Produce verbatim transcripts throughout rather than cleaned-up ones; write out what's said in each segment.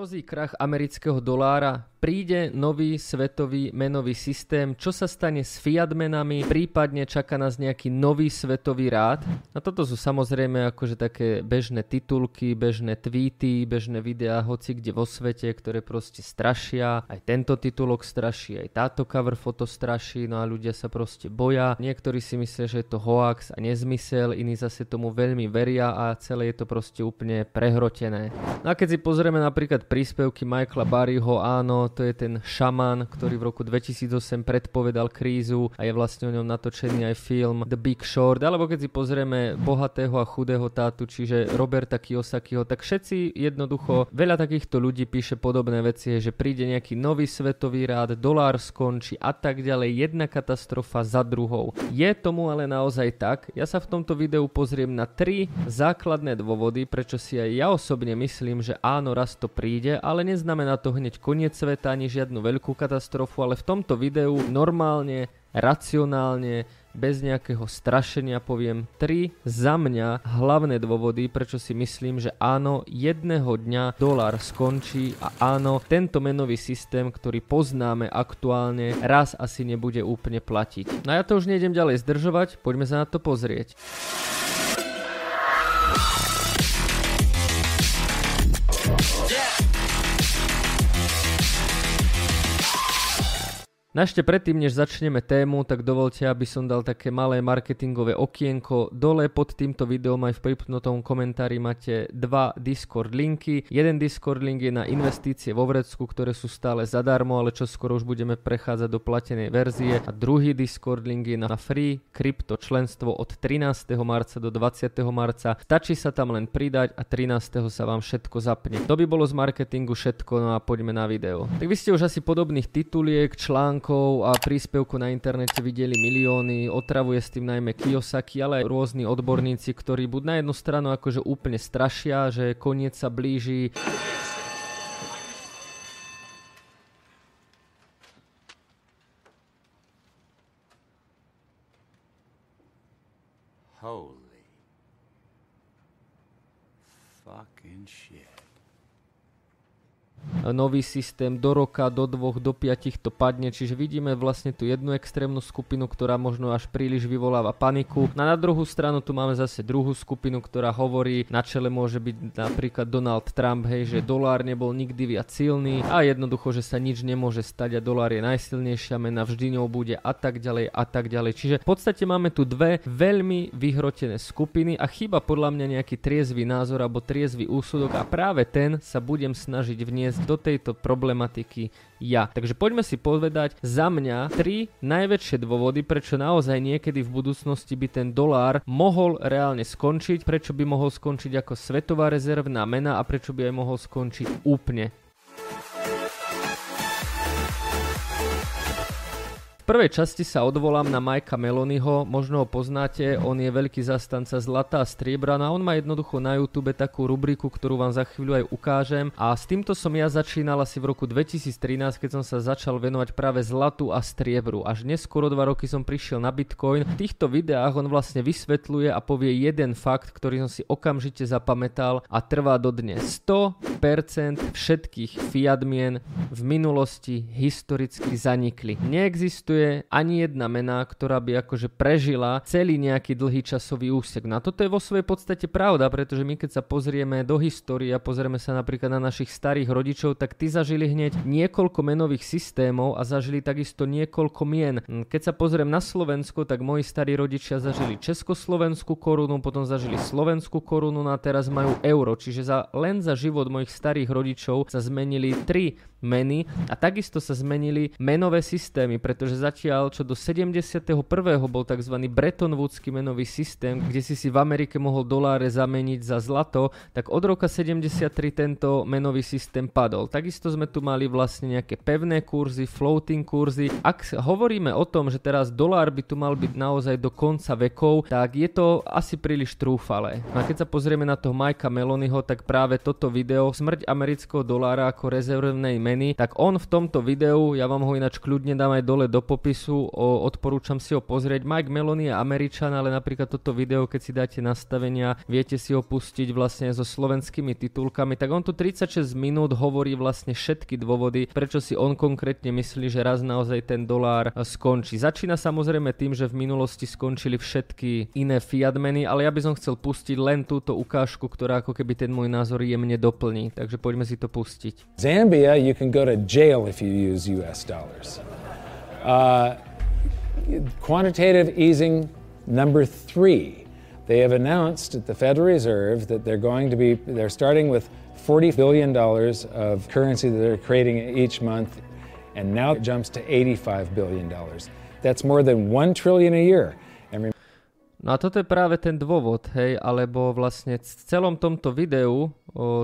Hrozí krach amerického dolára, príde nový svetový menový systém, čo sa stane s fiat menami, prípadne čaká nás nejaký nový svetový rád. A toto sú samozrejme akože také bežné titulky, bežné tweety, bežné videá hoci kde vo svete, ktoré proste strašia. Aj tento titulok straší, aj táto cover foto straší, no a ľudia sa proste boja. Niektorí si myslia, že je to hoax a nezmysel, iní zase tomu veľmi veria a celé je to proste úplne prehrotené. No a keď si pozrieme napríklad príspevky Michaela Barryho, áno, to je ten šaman, ktorý v roku dvetisícosem predpovedal krízu a je vlastne o ňom natočený aj film The Big Short, alebo keď si pozrieme bohatého a chudého tátu, čiže Roberta Kiyosakiho, tak všetci jednoducho, veľa takýchto ľudí píše podobné veci, že príde nejaký nový svetový rád, dolár skončí a tak ďalej, jedna katastrofa za druhou. Je tomu ale naozaj tak? Ja sa v tomto videu pozriem na tri základné dôvody, prečo si aj ja osobne myslím, že áno, raz to príde, ale neznamená to hneď koniec sveta ani žiadnu veľkú katastrofu, ale v tomto videu normálne, racionálne, bez nejakého strašenia poviem tri za mňa hlavné dôvody, prečo si myslím, že áno, jedného dňa dolár skončí a áno, tento menový systém, ktorý poznáme aktuálne, raz asi nebude úplne platiť. No ja to už nejdem ďalej zdržovať, poďme sa na to pozrieť. Ešte predtým, než začneme tému, tak dovolte, aby som dal také malé marketingové okienko. Dole pod týmto videom aj v pripnutom komentári máte dva Discord linky. Jeden Discord link je na investície vo vrecku, ktoré sú stále zadarmo, ale čo skoro už budeme prechádzať do platenej verzie. A druhý Discord link je na free krypto členstvo od trinásteho marca do dvadsiateho marca. Stačí sa tam len pridať a trinásteho sa vám všetko zapne. To by bolo z marketingu všetko, no a poďme na video. Tak vy ste už asi podobných tituliek, článkov a príspevku na internete videli milióny, otravuje s tým najmä Kiyosaki, ale aj rôzni odborníci, ktorí buď na jednu stranu akože úplne strašia, že koniec sa blíži. Holy fucking shit. Nový systém do roka, do dvoch, do piatich to padne, čiže vidíme vlastne tú jednu extrémnu skupinu, ktorá možno až príliš vyvoláva paniku. A na druhú stranu tu máme zase druhú skupinu, ktorá hovorí, na čele môže byť napríklad Donald Trump, hej, že dolár nebol nikdy viac silný a jednoducho, že sa nič nemôže stať a dolár je najsilnejšia mena, vždy ňou bude a tak ďalej a tak ďalej. Čiže v podstate máme tu dve veľmi vyhrotené skupiny a chýba podľa mňa nejaký triezvy názor alebo triezvy úsudok a práve ten sa budem snažiť vniesť do tejto problematiky ja. Takže poďme si povedať za mňa tri najväčšie dôvody, prečo naozaj niekedy v budúcnosti by ten dolár mohol reálne skončiť, prečo by mohol skončiť ako svetová rezervná mena a prečo by aj mohol skončiť úplne. V prvej časti sa odvolám na Mikea Maloneyho, možno ho poznáte, on je veľký zastanca zlata a striebra, no a on má jednoducho na YouTube takú rubriku, ktorú vám za chvíľu aj ukážem a s týmto som ja začínal asi v roku dvetisíctrinásť, keď som sa začal venovať práve zlatu a striebru. Až neskoro dva roky som prišiel na Bitcoin. V týchto videách on vlastne vysvetľuje a povie jeden fakt, ktorý som si okamžite zapamätal a trvá dodnes. sto percent všetkých fiat mien v minulosti historicky zanikli. Neexistuje ani jedna mena, ktorá by akože prežila celý nejaký dlhý časový úsek. No a toto je vo svojej podstate pravda, pretože my keď sa pozrieme do histórie a pozrieme sa napríklad na našich starých rodičov, tak tí zažili hneď niekoľko menových systémov a zažili takisto niekoľko mien. Keď sa pozriem na Slovensko, tak moji starí rodičia zažili československú korunu, potom zažili slovenskú korunu a teraz majú euro. Čiže za, len za život mojich starých rodičov sa zmenili tri meny a takisto sa zmenili menové systémy, pretože za Zatiaľ, čo do sedemdesiateho prvého bol tzv. Bretton Woodský menový systém, kde si si v Amerike mohol doláre zameniť za zlato, tak od roka sedemdesiattri tento menový systém padol. Takisto sme tu mali vlastne nejaké pevné kurzy, floating kurzy. Ak hovoríme o tom, že teraz dolár by tu mal byť naozaj do konca vekov, tak je to asi príliš trúfalé. A keď sa pozrieme na toho Mikea Maloneyho, tak práve toto video, smrť amerického dolára ako rezervnej meny, tak on v tomto videu, ja vám ho ináč kľudne dám aj dole do popisu, časopisu, o, odporúčam si ho pozrieť. Mike Maloney je Američan, ale napríklad toto video, keď si dáte nastavenia, viete si ho pustiť vlastne so slovenskými titulkami, tak on tu tridsaťšesť minút hovorí vlastne všetky dôvody, prečo si on konkrétne myslí, že raz naozaj ten dolár skončí. Začína samozrejme tým, že v minulosti skončili všetky iné fiat meny, ale ja by som chcel pustiť len túto ukážku, ktorá ako keby ten môj názor jemne doplní. Takže poďme si to pustiť. Zambia, you can go to jail if you use U S dollars. Uh, quantitative easing number three. They have announced at the Federal Reserve that they're going to be, they're starting with forty billion dollars of currency that they're creating each month, and now it jumps to eighty-five billion dollars. That's more than one trillion dollars a year. No a toto je práve ten dôvod, hej, alebo vlastne v celom tomto videu, o,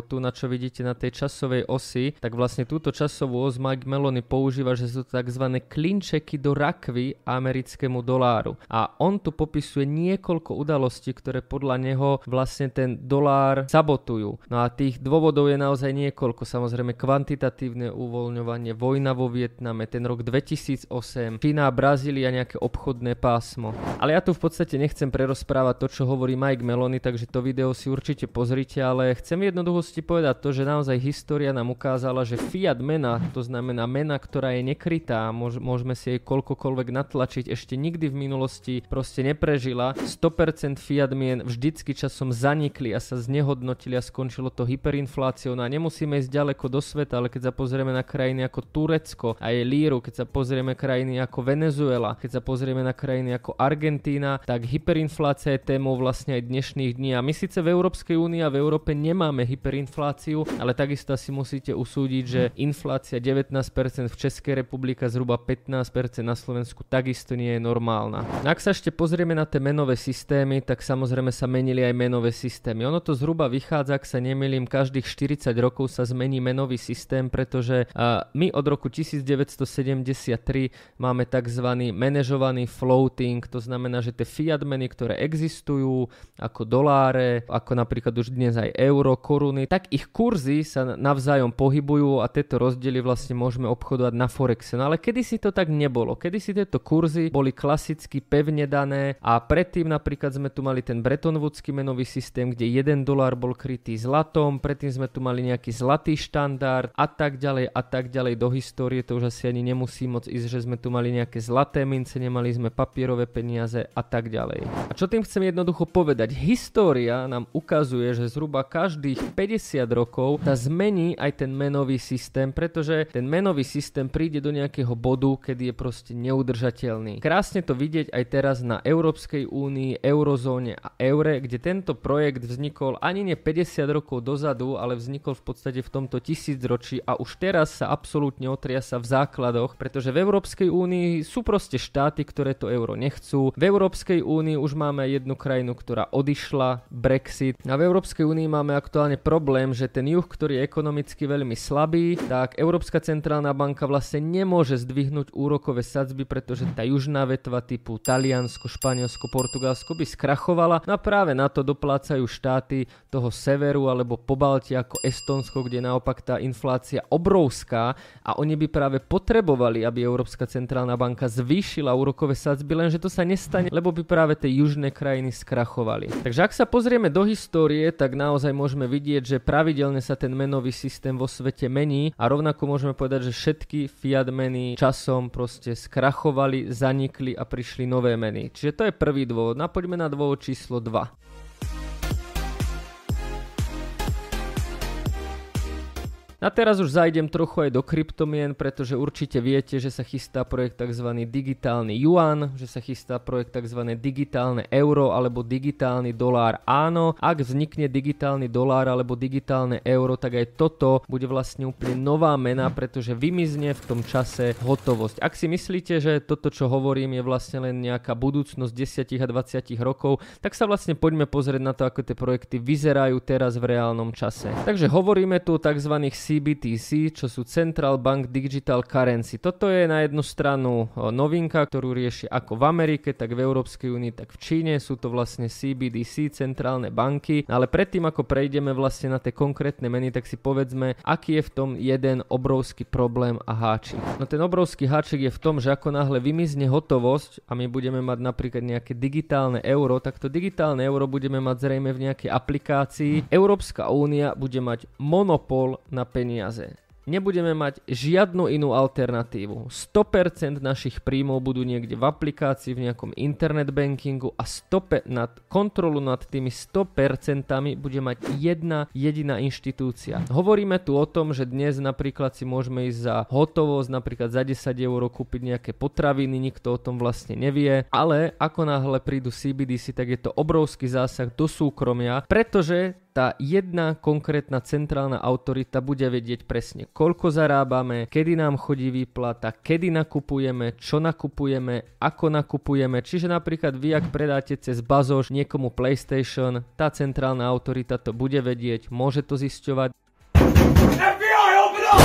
tu na čo vidíte na tej časovej osi, tak vlastne túto časovú os Mike Maloney používa, že sú to tzv. Klinčeky do rakvy americkému doláru. A on tu popisuje niekoľko udalostí, ktoré podľa neho vlastne ten dolár sabotujú. No a tých dôvodov je naozaj niekoľko. Samozrejme kvantitatívne uvoľňovanie, vojna vo Vietname, ten rok dvetisícosem, Čína, Brazília, nejaké obchodné pásmo. Ale ja tu v podstate nechcem prerozprávať to, čo hovorí Mike Maloney, takže to video si určite pozrite, ale chcem v jednoduchosti povedať to, že naozaj história nám ukázala, že fiat mena, to znamená mena, ktorá je nekrytá, môžeme si jej koľkokoľvek natlačiť, ešte nikdy v minulosti proste neprežila. sto percent fiat mien vždycky časom zanikli a sa znehodnotili a skončilo to hyperinfláciou. No a nemusíme ísť ďaleko do sveta, ale keď sa pozrieme na krajiny ako Turecko a jej líru, keď sa pozrieme krajiny ako Venezuela, keď sa pozrieme na krajiny ako Argentína, tak hyperinflácia Hyperinflácia je témou vlastne aj dnešných dní a my síce v Európskej únii a v Európe nemáme hyperinfláciu, ale takisto si musíte usúdiť, že inflácia devätnásť percent v Českej republike, zhruba pätnásť percent na Slovensku takisto nie je normálna. Ak sa ešte pozrieme na tie menové systémy, tak samozrejme sa menili aj menové systémy. Ono to zhruba vychádza, ak sa nemýlim, každých štyridsať rokov sa zmení menový systém, pretože uh, my od roku devätnásť sedemdesiattri máme tzv. Manažovaný floating, to znamená, že tie fiat meny, ktoré existujú, ako doláre, ako napríklad už dnes aj euro, koruny, tak ich kurzy sa navzájom pohybujú a tieto rozdiely vlastne môžeme obchodovať na Forexe. No ale kedysi to tak nebolo. Kedysi tieto kurzy boli klasicky pevne dané a predtým napríklad sme tu mali ten Bretton Woodsky menový systém, kde jeden dolár bol krytý zlatom, predtým sme tu mali nejaký zlatý štandard a tak ďalej a tak ďalej do histórie, to už asi ani nemusí moc ísť, že sme tu mali nejaké zlaté mince, nemali sme papierové peniaze a tak ďalej. A čo tým chcem jednoducho povedať? História nám ukazuje, že zhruba každých päťdesiat rokov sa zmení aj ten menový systém, pretože ten menový systém príde do nejakého bodu, kedy je proste neudržateľný. Krásne to vidieť aj teraz na Európskej únii, eurozóne a eure, kde tento projekt vznikol ani nie päťdesiat rokov dozadu, ale vznikol v podstate v tomto tisícročí a už teraz sa absolútne otriasa v základoch, pretože v Európskej únii sú proste štáty, ktoré to euro nechcú. V Európskej únii už máme jednu krajinu, ktorá odišla, Brexit. A v Európskej únii máme aktuálne problém, že ten juh, ktorý je ekonomicky veľmi slabý, tak Európska centrálna banka vlastne nemôže zdvihnúť úrokové sadzby, pretože tá južná vetva typu Taliansko, Španielsko, Portugalsko by skrachovala. No a práve na to doplácajú štáty toho severu alebo Pobaltia ako Estonsko, kde je naopak tá inflácia obrovská a oni by práve potrebovali, aby Európska centrálna banka zvýšila úrokové sadzby, lenže to sa nestane, lebo by práve tie južné krajiny skrachovali. Takže ak sa pozrieme do histórie, tak naozaj môžeme vidieť, že pravidelne sa ten menový systém vo svete mení a rovnako môžeme povedať, že všetky fiat meny časom proste skrachovali, zanikli a prišli nové meny. Čiže to je prvý dôvod. No a poďme na dôvod číslo dva. A teraz už zajdem trochu aj do kryptomien, pretože určite viete, že sa chystá projekt tzv. Digitálny juan, že sa chystá projekt tzv. Digitálne euro alebo digitálny dolár. Áno, ak vznikne digitálny dolár alebo digitálne euro, tak aj toto bude vlastne úplne nová mena, pretože vymizne v tom čase hotovosť. Ak si myslíte, že toto, čo hovorím, je vlastne len nejaká budúcnosť desať a dvadsať rokov, tak sa vlastne poďme pozrieť na to, ako tie projekty vyzerajú teraz v reálnom čase. Takže hovoríme tu o tzv. C B D C, čo sú Central Bank Digital Currency. Toto je na jednu stranu novinka, ktorú rieši ako v Amerike, tak v Európskej únii, tak v Číne. Sú to vlastne C B D C, centrálne banky. No ale predtým, ako prejdeme vlastne na tie konkrétne meny, tak si povedzme, aký je v tom jeden obrovský problém a háčik. No ten obrovský háčik je v tom, že ako náhle vymizne hotovosť a my budeme mať napríklad nejaké digitálne euro, tak to digitálne euro budeme mať zrejme v nejakej aplikácii. Európska únia bude mať monopol na peniaze. Nebudeme mať žiadnu inú alternatívu. sto percent našich príjmov budú niekde v aplikácii, v nejakom internet bankingu a sto percent nad kontrolu nad tými sto percent bude mať jedna jediná inštitúcia. Hovoríme tu o tom, že dnes napríklad si môžeme ísť za hotovosť, napríklad za desať eur kúpiť nejaké potraviny, nikto o tom vlastne nevie, ale ako náhle prídu C B D C, tak je to obrovský zásah do súkromia, pretože tá jedna konkrétna centrálna autorita bude vedieť presne, koľko zarábame, kedy nám chodí výplata, kedy nakupujeme, čo nakupujeme, ako nakupujeme. Čiže napríklad vy, ak predáte cez bazoš niekomu PlayStation, tá centrálna autorita to bude vedieť, môže to zisťovať. F B I, open up!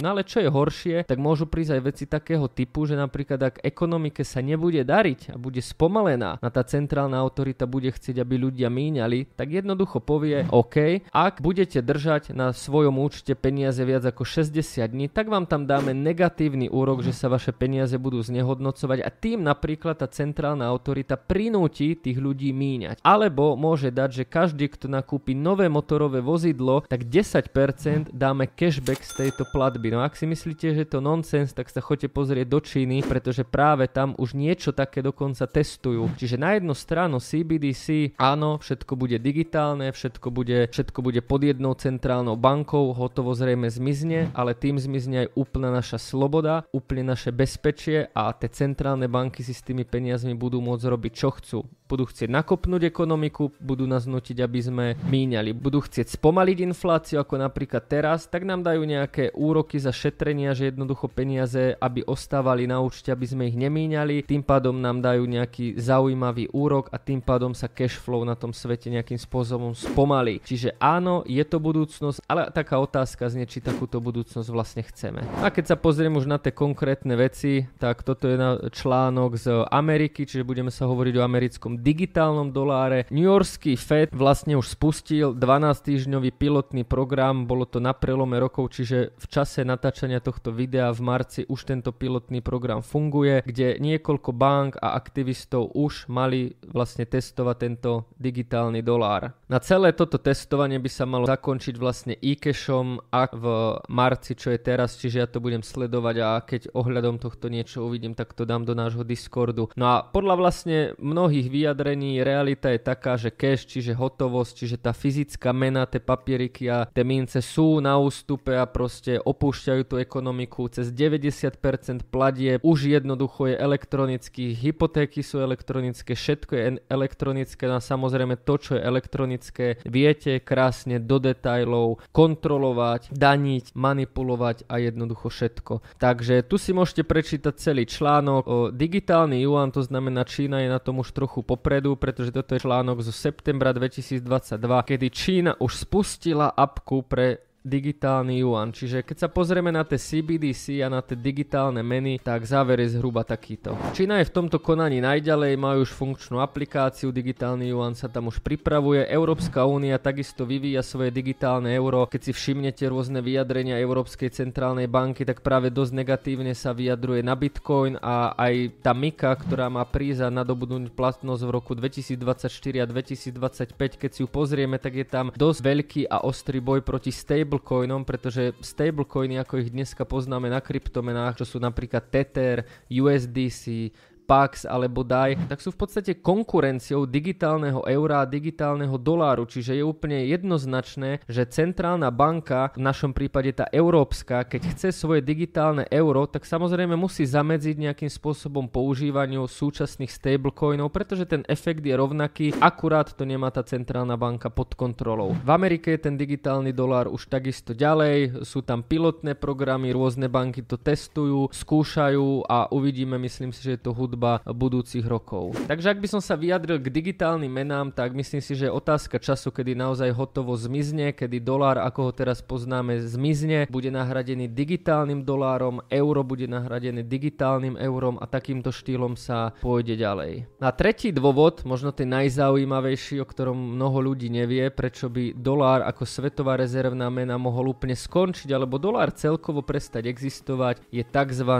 No ale čo je horšie, tak môžu prísť aj veci takého typu, že napríklad ak ekonomike sa nebude dariť a bude spomalená, a tá centrálna autorita bude chcieť, aby ľudia míňali, tak jednoducho povie, OK, ak budete držať na svojom účte peniaze viac ako šesťdesiat dní, tak vám tam dáme negatívny úrok, že sa vaše peniaze budú znehodnocovať a tým napríklad tá centrálna autorita prinúti tých ľudí míňať. Alebo môže dať, že každý, kto nakúpi nové motorové vozidlo, tak desať percent dáme cashback z tejto platby. No ak si myslíte, že je to nonsens, tak sa choďte pozrieť do Číny, pretože práve tam už niečo také dokonca testujú. Čiže na jednu stranu C B D C, áno, všetko bude digitálne, všetko bude, všetko bude pod jednou centrálnou bankou, hotovo zrejme zmizne, ale tým zmizne aj úplná naša sloboda, úplne naše bezpečie a tie centrálne banky si s tými peniazmi budú môcť robiť, čo chcú. Budú chcieť nakopnúť ekonomiku, budú nás nútiť, aby sme míňali. Budú chcieť spomaliť infláciu, ako napríklad teraz, tak nám dajú nejaké úroky za šetrenia, že jednoducho peniaze, aby ostávali na účte, aby sme ich nemíňali, tým pádom nám dajú nejaký zaujímavý úrok a tým pádom sa cash flow na tom svete nejakým spôsobom spomalí. Čiže áno, je to budúcnosť, ale taká otázka znie, či takúto budúcnosť vlastne chceme. A keď sa pozriem už na tie konkrétne veci, tak toto je článok z Ameriky, čiže budeme sa hovoriť o americkom digitálnom doláre. New Yorkský Fed vlastne už spustil dvanásťtýždňový pilotný program, bolo to na prelome rokov, čiže v čase natáčania tohto videa v marci už tento pilotný program funguje, kde niekoľko bank a aktivistov už mali vlastne testovať tento digitálny dolár. Na celé toto testovanie by sa malo zakončiť vlastne e-cashom a v marci, čo je teraz, čiže ja to budem sledovať a keď ohľadom tohto niečo uvidím, tak to dám do nášho Discordu. No a podľa vlastne mnohých vyjadrení realita je taká, že cash, čiže hotovosť, čiže tá fyzická mena, tie papieriky a tie mince sú na ústupe a proste opúšťajú tú ekonomiku, cez deväťdesiat percent platieb už jednoducho je elektronický, hypotéky sú elektronické, všetko je elektronické, no a samozrejme to, čo je elektronické, viete krásne do detailov kontrolovať, daniť, manipulovať a jednoducho všetko. Takže tu si môžete prečítať celý článok. O digitálny juan, to znamená Čína je na tom už trochu popredu, pretože toto je článok zo septembra dvetisícdvadsaťdva, kedy Čína už spustila apku pre digitálny juan. Čiže keď sa pozrieme na tie C B D C a na tie digitálne meny, tak záver je zhruba takýto. Čína je v tomto konaní najďalej, majú už funkčnú aplikáciu, digitálny juan sa tam už pripravuje. Európska únia takisto vyvíja svoje digitálne euro. Keď si všimnete rôzne vyjadrenia Európskej centrálnej banky, tak práve dosť negatívne sa vyjadruje na Bitcoin a aj tá MICA, ktorá má prísť a nadobudnúť platnosť v roku dvetisícdvadsaťštyri a dvetisícdvadsaťpäť. Keď si ju pozrieme, tak je tam dosť veľký a ostrý boj proti stable stablecoinom, pretože stablecoiny, ako ich dneska poznáme na kryptomenách, čo sú napríklad Tether, U S D C, Paix alebo daj, tak sú v podstate konkurenciou digitálneho eura a digitálneho doláru, čiže je úplne jednoznačné, že centrálna banka, v našom prípade tá európska, keď chce svoje digitálne euro, tak samozrejme musí zamedziť nejakým spôsobom používaniu súčasných stablecoinov, pretože ten efekt je rovnaký, akurát to nemá tá centrálna banka pod kontrolou. V Amerike je ten digitálny dolár už takisto ďalej, sú tam pilotné programy, rôzne banky to testujú, skúšajú a uvidíme, myslím si, že je to hudba chudoba budúcich rokov. Takže ak by som sa vyjadril k digitálnym menám, tak myslím si, že je otázka času, kedy naozaj hotovo zmizne, kedy dolár, ako ho teraz poznáme, zmizne, bude nahradený digitálnym dolárom, euro bude nahradený digitálnym eurom a takýmto štýlom sa pôjde ďalej. A tretí dôvod, možno ten najzaujímavejší, o ktorom mnoho ľudí nevie, prečo by dolár ako svetová rezervná mena mohol úplne skončiť alebo dolár celkovo prestať existovať, je tzv.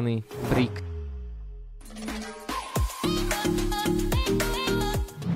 BRICS.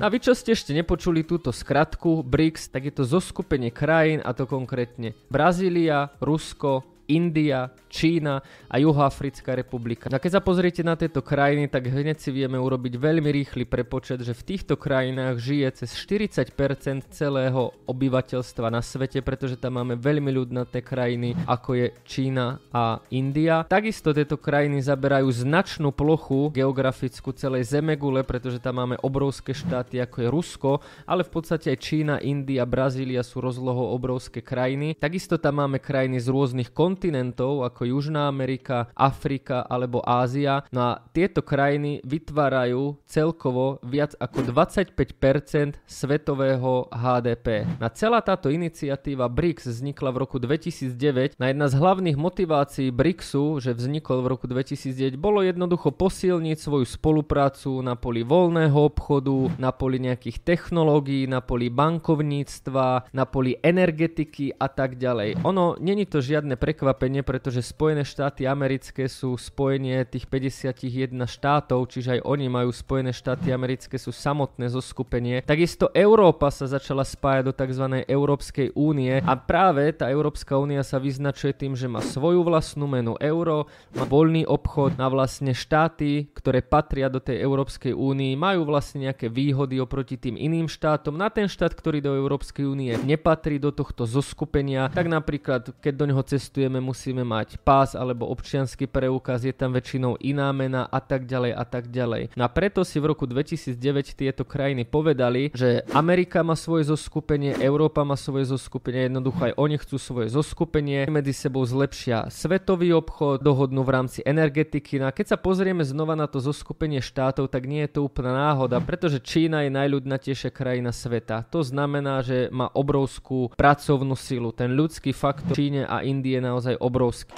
A vy, čo ste ešte nepočuli túto skratku BRICS, tak je to zoskupenie krajín, a to konkrétne Brazília, Rusko, India, Čína a Juhoafrická republika. A keď sa pozriete na tieto krajiny, tak hneď si vieme urobiť veľmi rýchly prepočet, že v týchto krajinách žije cez štyridsať percent celého obyvateľstva na svete, pretože tam máme veľmi ľudnaté krajiny, ako je Čína a India. Takisto tieto krajiny zaberajú značnú plochu geografickú celej zemegule, pretože tam máme obrovské štáty, ako je Rusko, ale v podstate aj Čína, India, Brazília sú rozlohou obrovské krajiny. Takisto tam máme krajiny z rôznych kontinentov, ako Južná Amerika, Afrika alebo Ázia. No a tieto krajiny vytvárajú celkovo viac ako dvadsaťpäť percent svetového há dé pé. A celá táto iniciatíva BRICS vznikla v roku dvetisícdeväť. Na jedna z hlavných motivácií BRICSu, že vznikol v roku dvetisícdeväť, bolo jednoducho posilniť svoju spoluprácu na poli voľného obchodu, na poli nejakých technológií, na poli bankovníctva, na poli energetiky a tak ďalej. Ono, není to žiadne prekvapenie, pretože Spojené štáty americké sú spojenie tých päťdesiatjeden štátov, čiže aj oni majú Spojené štáty americké, sú samotné zoskupenie. Takisto Európa sa začala spájať do tzv. Európskej únie a práve tá Európska únia sa vyznačuje tým, že má svoju vlastnú menu euro, má voľný obchod, má vlastne štáty, ktoré patria do tej Európskej únii, majú vlastne nejaké výhody oproti tým iným štátom. Na ten štát, ktorý do Európskej únie nepatrí do tohto zoskupenia, tak napríklad keď do neho cestujeme, musíme mať pás alebo občiansky preukaz, je tam väčšinou iná mena a tak ďalej a tak ďalej. No a preto si v roku dvetisícdeväť tieto krajiny povedali, že Amerika má svoje zoskupenie, Európa má svoje zoskupenie, jednoducho aj oni chcú svoje zoskupenie, medzi sebou zlepšia svetový obchod, dohodnú v rámci energetiky. No a keď sa pozrieme znova na to zoskupenie štátov, tak nie je to úplná náhoda, pretože Čína je najľudnatejšia krajina sveta. To znamená, že má obrovskú pracovnú silu. Ten ľudský faktor Číne a Indie je naozaj obrovský.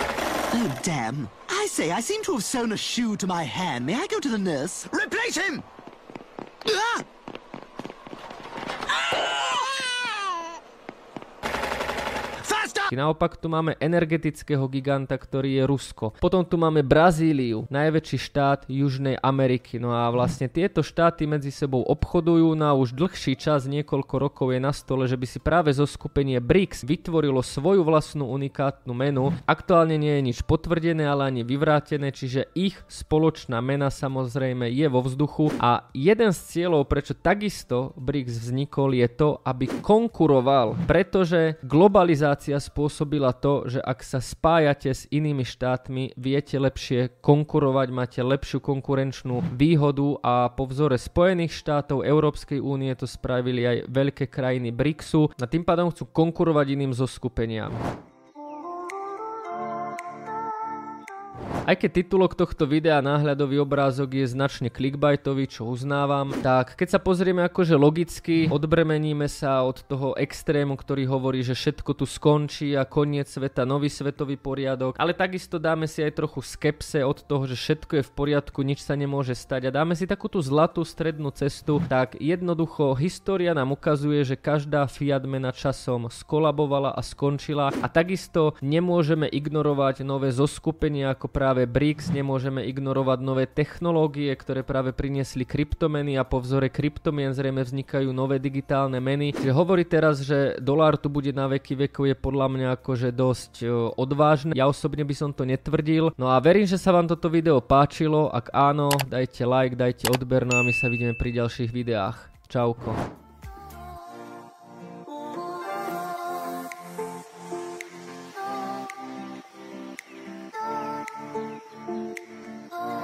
Oh, damn. I say, I seem to have sewn a shoe to my hand. May I go to the nurse? Replace him! Ah! Naopak tu máme energetického giganta, ktorý je Rusko. Potom tu máme Brazíliu, najväčší štát Južnej Ameriky. No a vlastne tieto štáty medzi sebou obchodujú. Na už dlhší čas, niekoľko rokov, je na stole, že by si práve zoskupenie BRICS vytvorilo svoju vlastnú unikátnu menu. Aktuálne nie je nič potvrdené, ale ani vyvrátené, čiže ich spoločná mena samozrejme je vo vzduchu. A jeden z cieľov, prečo takisto BRICS vznikol, je to, aby konkuroval, pretože globalizácia spôsobila to, že ak sa spájate s inými štátmi, viete lepšie konkurovať, máte lepšiu konkurenčnú výhodu a po vzore Spojených štátov, Európskej únie to spravili aj veľké krajiny BRICSu a tým pádom chcú konkurovať iným zoskupeniam. Aj keď titulok tohto videa, náhľadový obrázok, je značne clickbaitový, čo uznávam, tak keď sa pozrieme akože logicky, odbremeníme sa od toho extrému, ktorý hovorí, že všetko tu skončí a koniec sveta, nový svetový poriadok, ale takisto dáme si aj trochu skepse od toho, že všetko je v poriadku, nič sa nemôže stať, a dáme si takú tú zlatú strednú cestu. Tak jednoducho história nám ukazuje, že každá fiat mena časom skolabovala a skončila, a takisto nemôžeme ignorovať nové zoskupenia ako práve BRICS, nemôžeme ignorovať nové technológie, ktoré práve priniesli kryptomeny, a po vzore kryptomien zrejme vznikajú nové digitálne meny. Čiže hovorí teraz, že dolár tu bude na veky vekov, je podľa mňa akože dosť odvážne. Ja osobne by som to netvrdil. No a verím, že sa vám toto video páčilo. Ak áno, dajte like, dajte odber, no a my sa vidíme pri ďalších videách. Čauko.